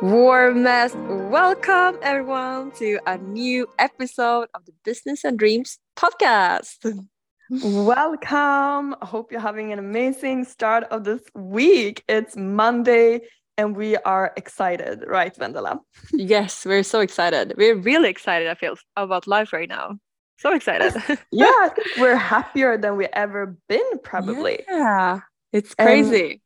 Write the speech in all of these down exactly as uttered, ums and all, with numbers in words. Warmest welcome everyone to a new episode of the Business and Dreams podcast. Welcome. I hope you're having an amazing start of this week. It's Monday and we are excited, right, Vendela? Yes, we're so excited. We're really excited, I feel, about life right now. So excited. Yeah, I think we're happier than we've ever been, probably. Yeah, it's crazy. And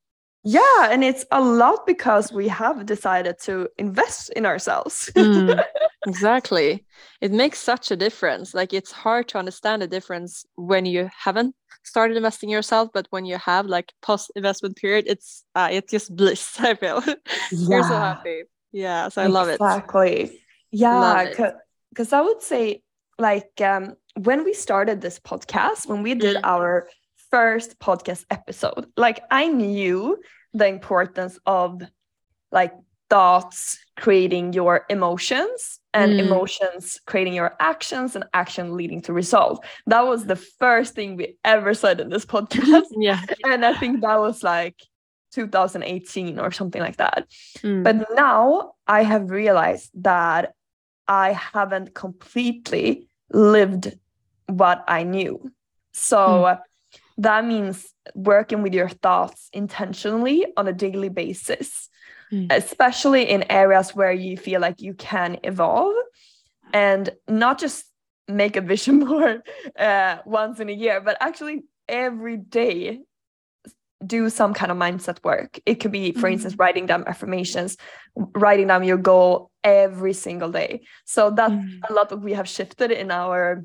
yeah, and it's a lot because we have decided to invest in ourselves. Mm, exactly. It makes such a difference. Like, it's hard to understand the difference when you haven't started investing yourself, but when you have, like, post-investment period, it's uh, it's just bliss, I feel. Yeah. You're so happy. Yeah, so I love it. Exactly. Yeah, because I would say, like, um, when we started this podcast, when we did our first podcast episode, like, I knew the importance of, like, thoughts creating your emotions and mm. emotions creating your actions and action leading to result. That was the first thing we ever said in this podcast. Yeah. And I think that was like two thousand eighteen or something like that. Mm. But now I have realized that I haven't completely lived what I knew. So mm. that means working with your thoughts intentionally on a daily basis, mm. especially in areas where you feel like you can evolve, and not just make a vision board uh, once in a year, but actually every day do some kind of mindset work. It could be, for mm. instance, writing down affirmations, writing down your goal every single day. So that's mm. a lot that we have shifted in our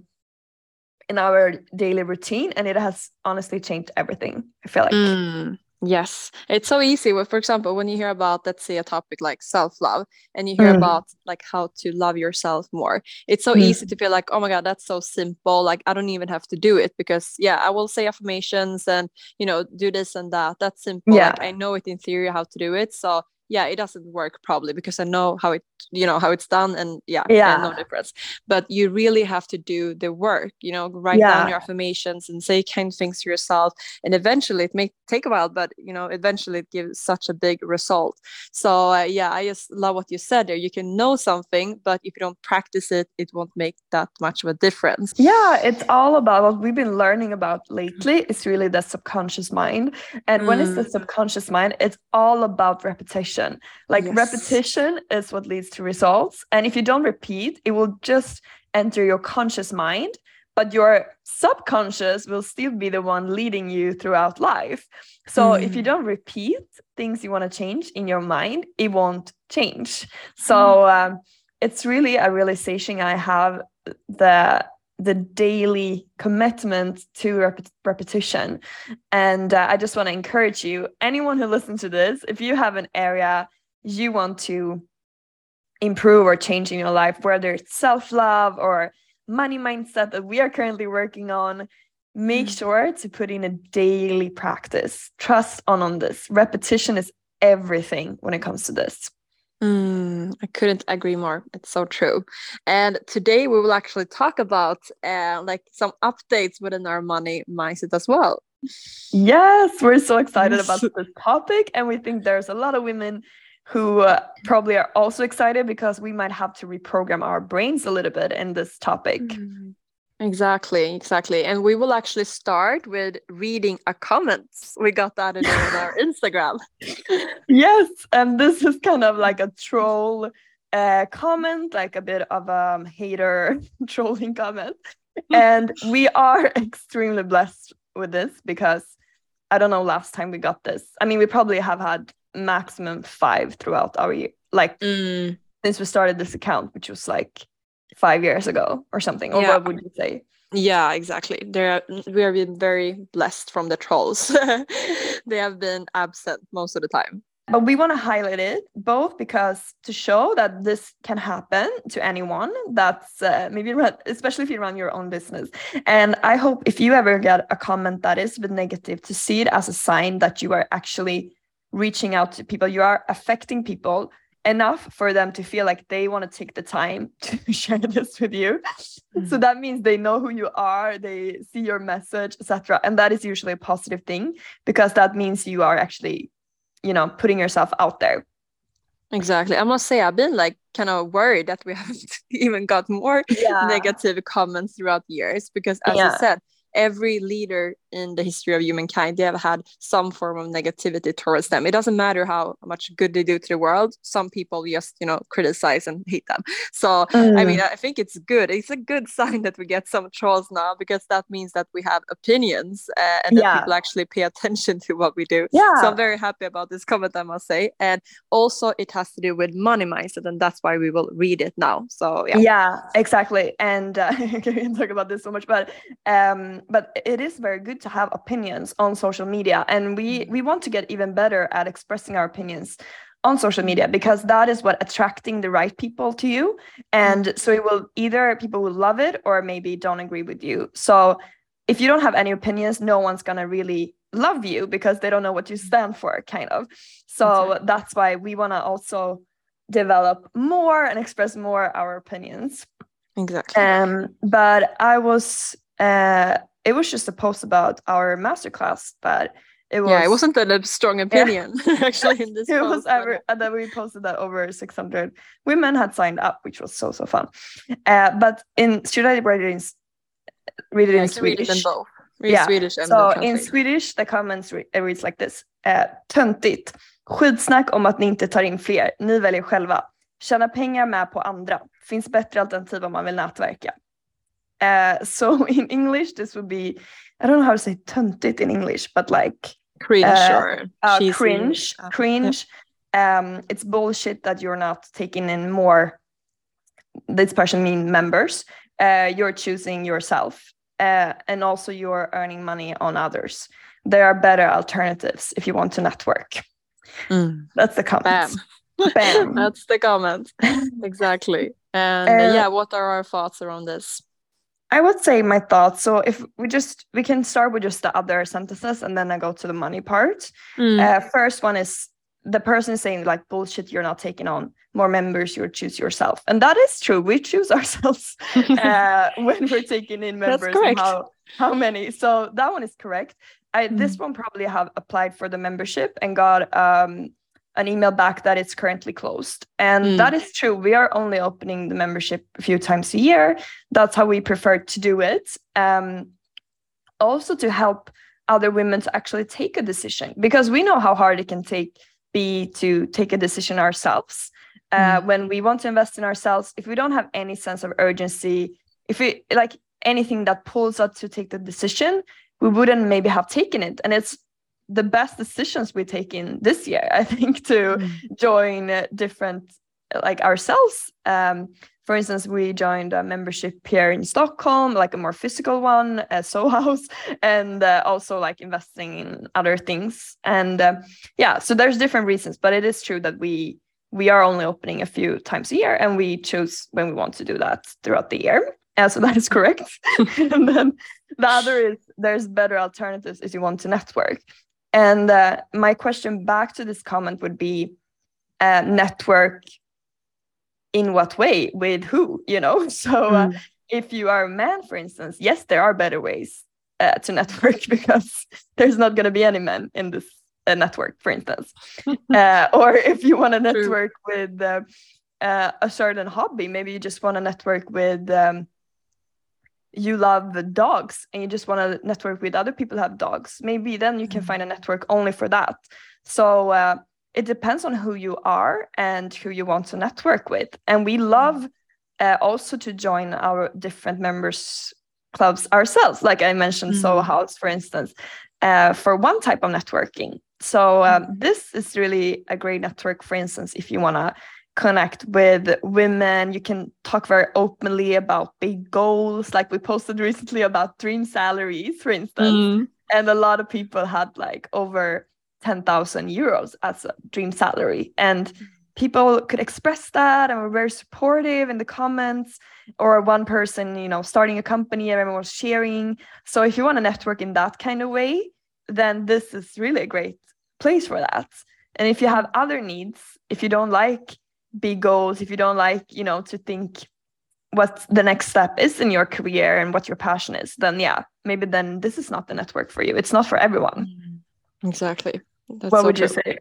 in our daily routine, and it has honestly changed everything, I feel like. Mm, yes, it's so easy. Well, for example, when you hear about, let's say, a topic like self-love, and you hear mm. about, like, how to love yourself more, it's so mm. easy to feel like, oh my god, that's so simple, like, I don't even have to do it, because yeah, I will say affirmations and, you know, do this and that, that's simple. Yeah. Like, I know it in theory how to do it, so yeah, it doesn't work probably, because I know how it, you know, how it's done, and yeah, yeah. no difference. But you really have to do the work, you know, write yeah. down your affirmations and say kind things to yourself. And eventually it may take a while, but, you know, eventually it gives such a big result. So uh, yeah, I just love what you said there. You can know something, but if you don't practice it, it won't make that much of a difference. Yeah, it's all about what we've been learning about lately. It's really the subconscious mind. And mm. when it's the subconscious mind, it's all about repetition. Like, yes. repetition is what leads to results. And if you don't repeat, it will just enter your conscious mind, but your subconscious will still be the one leading you throughout life. So mm. if you don't repeat things you want to change in your mind, it won't change. So mm. um, it's really a realization I have, the the daily commitment to rep- repetition. And uh, I just want to encourage you, anyone who listens to this, if you have an area you want to improve or change in your life, whether it's self-love or money mindset that we are currently working on, make mm. sure to put in a daily practice. Trust on, on this. Repetition is everything when it comes to this. Mm, I couldn't agree more. It's so true. And today we will actually talk about uh, like some updates within our money mindset as well. Yes, we're so excited about this topic, and we think there's a lot of women who uh, probably are also excited, because we might have to reprogram our brains a little bit in this topic. Mm. Exactly, exactly. And we will actually start with reading a comment. We got that in our Instagram. Yes, and this is kind of like a troll uh, comment, like a bit of a um, hater trolling comment. And we are extremely blessed with this, because I don't know last time we got this. I mean, we probably have had maximum five throughout our year, like mm. since we started this account, which was like five years ago or something, or yeah. what would you say? Yeah, exactly. There are, we have been very blessed from the trolls. They have been absent most of the time. But we want to highlight it both because to show that this can happen to anyone that's uh, maybe, especially if you run your own business. And I hope if you ever get a comment that is a bit negative, to see it as a sign that you are actually reaching out to people, you are affecting people enough for them to feel like they want to take the time to share this with you. Mm. So that means they know who you are, they see your message, et cetera. And that is usually a positive thing, because that means you are actually, you know, putting yourself out there. Exactly. I must say, I've been like kind of worried that we haven't even got more yeah. negative comments throughout the years, because as yeah. I said, every leader in the history of humankind, they have had some form of negativity towards them. It doesn't matter how much good they do to the world. Some people just, you know, criticize and hate them. So, mm. I mean, I think it's good. It's a good sign that we get some trolls now, because that means that we have opinions uh, and that yeah. people actually pay attention to what we do. Yeah. So I'm very happy about this comment, I must say. And also it has to do with money mindset, and that's why we will read it now. So, yeah. Yeah, exactly. And uh, we can talk about this so much, but um, but it is very good to have opinions on social media, and we we want to get even better at expressing our opinions on social media, because that is what attracting the right people to you. And so it will either people will love it or maybe don't agree with you. So if you don't have any opinions, no one's gonna really love you, because they don't know what you stand for, kind of. So that's, that's why we want to also develop more and express more our opinions. Exactly. Um but I was uh it was just a post about our masterclass, but it was... Yeah, it wasn't a strong opinion, yeah. actually, in this It post, was ever, but... that we posted that over six hundred women had signed up, which was so, so fun. Uh, but in... Should I read it in, read it in Swedish? Read it in both. Read yeah. Swedish and so in Swedish, the comments re- reads like this. Uh, töntigt. Skitsnack om att ni inte tar in fler. Ni väljer själva. Tjäna pengar med på andra. Finns bättre alternativ om man vill nätverka. Uh, so in English, this would be, I don't know how to say töntigt in English, but like cringe, uh, or uh, cringe, uh, cringe. Yeah. Um, it's bullshit that you're not taking in more. This person mean members. Uh, you're choosing yourself, uh, and also you're earning money on others. There are better alternatives if you want to network. Mm. That's the comment. Bam. Bam. That's the comment. Exactly. And uh, yeah, what are our thoughts around this? I would say my thoughts. So if we just, we can start with just the other sentences, and then I go to the money part. Mm. Uh, first one is the person is saying like, bullshit, you're not taking on more members, you choose yourself. And that is true. We choose ourselves uh, when we're taking in members. How, how many? So that one is correct. I, mm. This one probably have applied for the membership and got um, an email back that it's currently closed. And mm. that is true. We are only opening the membership a few times a year. That's how we prefer to do it. Um, also to help other women to actually take a decision, because we know how hard it can take be to take a decision ourselves. Uh, mm. When we want to invest in ourselves, if we don't have any sense of urgency, if we like anything that pulls us to take the decision, we wouldn't maybe have taken it. And it's the best decisions we take in this year, I think, to mm. join different, like ourselves. Um, for instance, we joined a membership here in Stockholm, like a more physical one, a Soho House, and uh, also like investing in other things. And uh, yeah, so there's different reasons, but it is true that we we are only opening a few times a year, and we choose when we want to do that throughout the year. Uh, so that is correct. And then the other is there's better alternatives if you want to network. And uh, my question back to this comment would be, uh, network in what way, with who, you know? So uh, mm. if you are a man, for instance, yes, there are better ways uh, to network, because there's not going to be any men in this uh, network, for instance. uh, or if you want to network True. with uh, uh, a certain hobby, maybe you just want to network with... Um, you love dogs and you just want to network with other people who have dogs. Maybe then you can find a network only for that. So uh, it depends on who you are and who you want to network with. And we love uh, also to join our different members clubs ourselves. Like I mentioned, mm-hmm. Soho House, for instance, uh, for one type of networking. So uh, mm-hmm. this is really a great network, for instance, if you want to connect with women. You can talk very openly about big goals, like we posted recently about dream salaries, for instance, mm. and a lot of people had like over ten thousand euros as a dream salary, and people could express that and were very supportive in the comments. Or one person, you know, starting a company, everyone was sharing. So if you want to network in that kind of way, then this is really a great place for that. And if you have other needs, if you don't like big goals, if you don't like, you know, to think what the next step is in your career and what your passion is, then yeah, maybe then this is not the network for you. It's not for everyone. Exactly. That's what so would true. You say?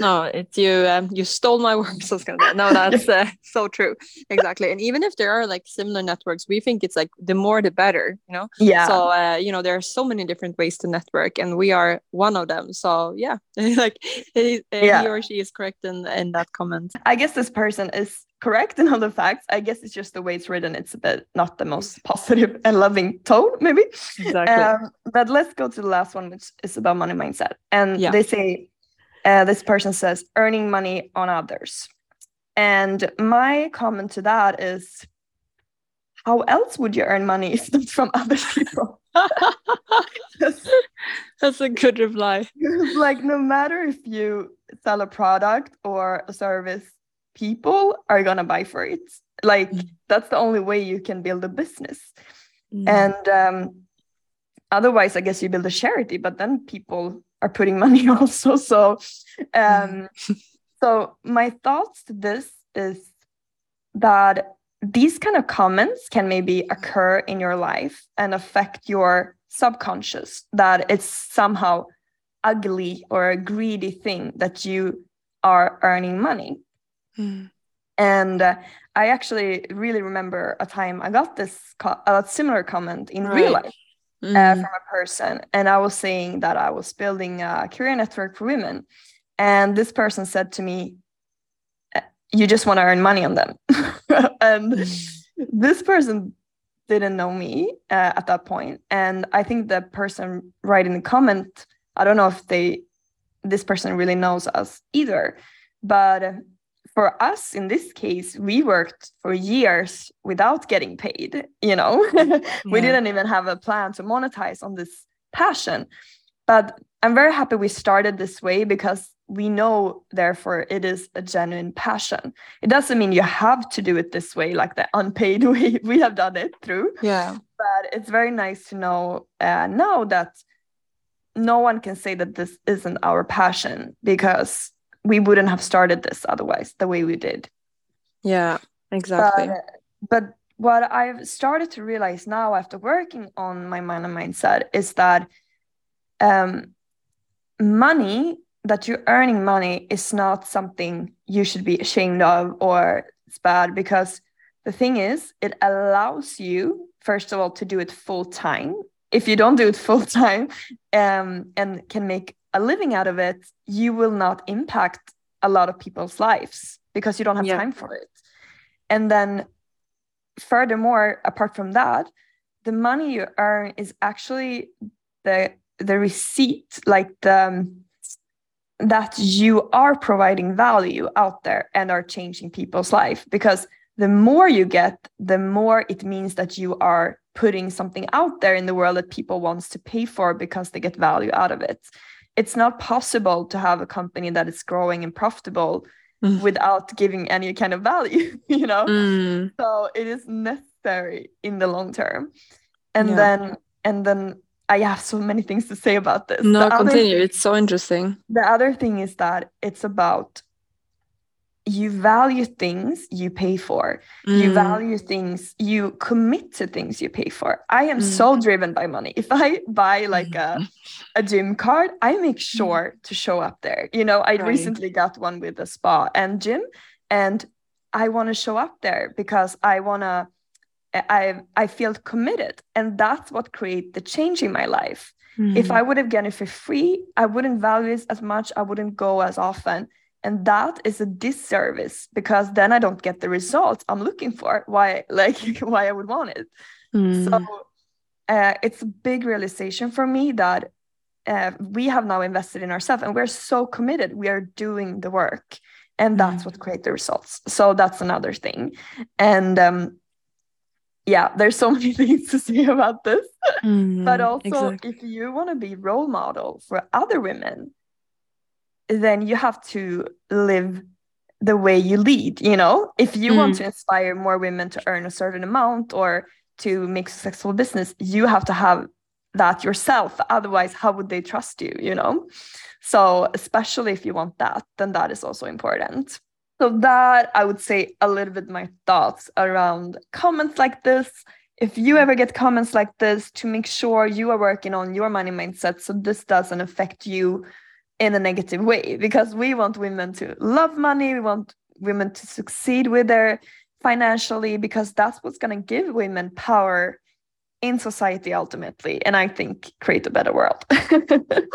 No, it's you. Um, you stole my work. So it's gonna be no. That's uh, so true. Exactly. And even if there are like similar networks, we think it's like the more the better. You know. Yeah. So uh, you know, there are so many different ways to network, and we are one of them. So yeah, like he, yeah. he or she is correct in in that comment. I guess this person is correct in all the facts. I guess it's just the way it's written. It's a bit not the most positive and loving tone, maybe. Exactly. Um, but let's go to the last one, which is about money mindset. And yeah. they say, uh, this person says, earning money on others. And my comment to that is, how else would you earn money if not from other people? that's, that's a good reply. Like, no matter if you sell a product or a service, people are gonna buy for it. Like, that's the only way you can build a business. Mm. And um, otherwise, I guess you build a charity, but then people are putting money also. So, um, so my thoughts to this is that these kind of comments can maybe occur in your life and affect your subconscious, that it's somehow ugly or a greedy thing that you are earning money. Mm. And uh, I actually really remember a time I got this co- a similar comment in right. real life mm. uh, from a person, and I was saying that I was building a career network for women, and this person said to me, you just want to earn money on them. And mm. this person didn't know me uh, at that point, and I think the person writing the comment, I don't know if they this person really knows us either, but for us, in this case, we worked for years without getting paid, you know. we yeah. didn't even have a plan to monetize on this passion. But I'm very happy we started this way, because we know, therefore, it is a genuine passion. It doesn't mean you have to do it this way, like the unpaid way we have done it through. Yeah. But it's very nice to know uh, now that no one can say that this isn't our passion, because we wouldn't have started this otherwise the way we did. Yeah, exactly. But, but what I've started to realize now after working on my mind and mindset is that um, money, that you're earning money, is not something you should be ashamed of or it's bad, because the thing is, it allows you, first of all, to do it full time. If you don't do it full time um, and can make a living out of it, you will not impact a lot of people's lives because you don't have yeah. time for it. And then furthermore, apart from that, the money you earn is actually the the receipt, like the um, that you are providing value out there and are changing people's life, because the more you get, the more it means that you are putting something out there in the world that people wants to pay for because they get value out of it. It's not possible to have a company that is growing and profitable mm. without giving any kind of value, you know? Mm. So it is necessary in the long term. And yeah. then, and then I have so many things to say about this. No, the continue. Thing, it's so interesting. The other thing is that it's about, you value things you pay for. Mm. You value things, you commit to things you pay for. I am mm. so driven by money. If I buy like a, a gym card, I make sure to show up there. You know, I right. recently got one with a spa and gym, and I want to show up there because I want to, I, I feel committed. And that's what creates the change in my life. Mm. If I would have gotten it for free, I wouldn't value it as much. I wouldn't go as often. And that is a disservice, because then I don't get the results I'm looking for. Why, like, why I would want it. Mm. So uh, it's a big realization for me that uh, we have now invested in ourselves, and we're so committed. We are doing the work, and that's mm. what creates the results. So that's another thing. And um, yeah, there's so many things to say about this. Mm, but also, exactly. if you want to be role model for other women, then you have to live the way you lead, you know? If you mm. want to inspire more women to earn a certain amount or to make successful business, you have to have that yourself. Otherwise, how would they trust you, you know? So especially if you want that, then that is also important. So that, I would say, a little bit my thoughts around comments like this. If you ever get comments like this, to make sure you are working on your money mindset so this doesn't affect you in a negative way, because we want women to love money. We want women to succeed with their financially, because that's what's going to give women power in society ultimately, and I think create a better world.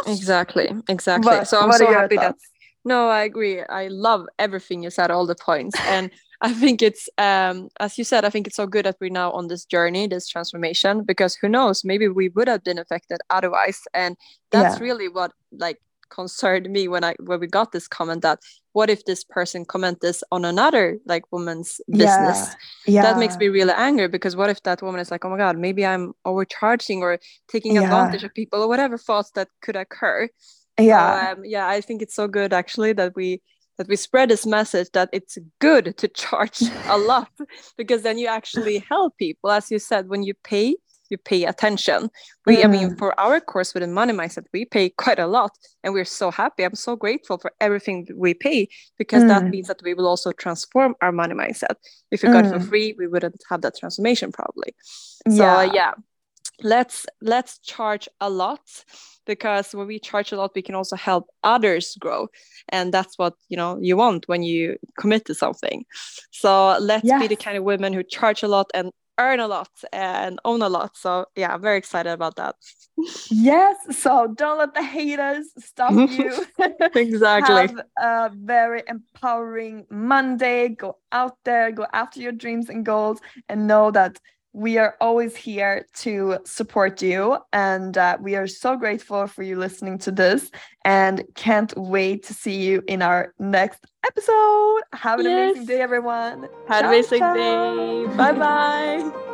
exactly exactly but, so I'm so happy thoughts? that no I agree. I love everything you said, all the points, and I think it's um as you said, I think it's so good that we're now on this journey, this transformation, because who knows, maybe we would have been affected otherwise. And that's yeah. really what like concerned me when I when we got this comment, that what if this person comment this on another like woman's business? yeah. Yeah. That makes me really angry, because what if that woman is like, oh my god, maybe I'm overcharging or taking yeah. advantage of people, or whatever thoughts that could occur. yeah um, yeah I think it's so good actually that we that we spread this message that it's good to charge a lot, because then you actually help people. As you said, when you pay you pay attention. We, mm. I mean, for our course within Money Mindset, we pay quite a lot, and we're so happy. I'm so grateful for everything we pay, because mm. that means that we will also transform our money mindset. If we mm. got it for free, we wouldn't have that transformation probably. So yeah. yeah, let's let's charge a lot, because when we charge a lot, we can also help others grow, and that's what you know you want when you commit to something. So let's yes. be the kind of women who charge a lot and earn a lot and own a lot. So yeah, I'm very excited about that. Yes, so don't let the haters stop you. Exactly. Have a very empowering Monday. Go out there, go after your dreams and goals, and know that we are always here to support you. And uh, we are so grateful for you listening to this, and can't wait to see you in our next episode. Have an yes. amazing day, everyone. Have an amazing ciao. day. Bye-bye.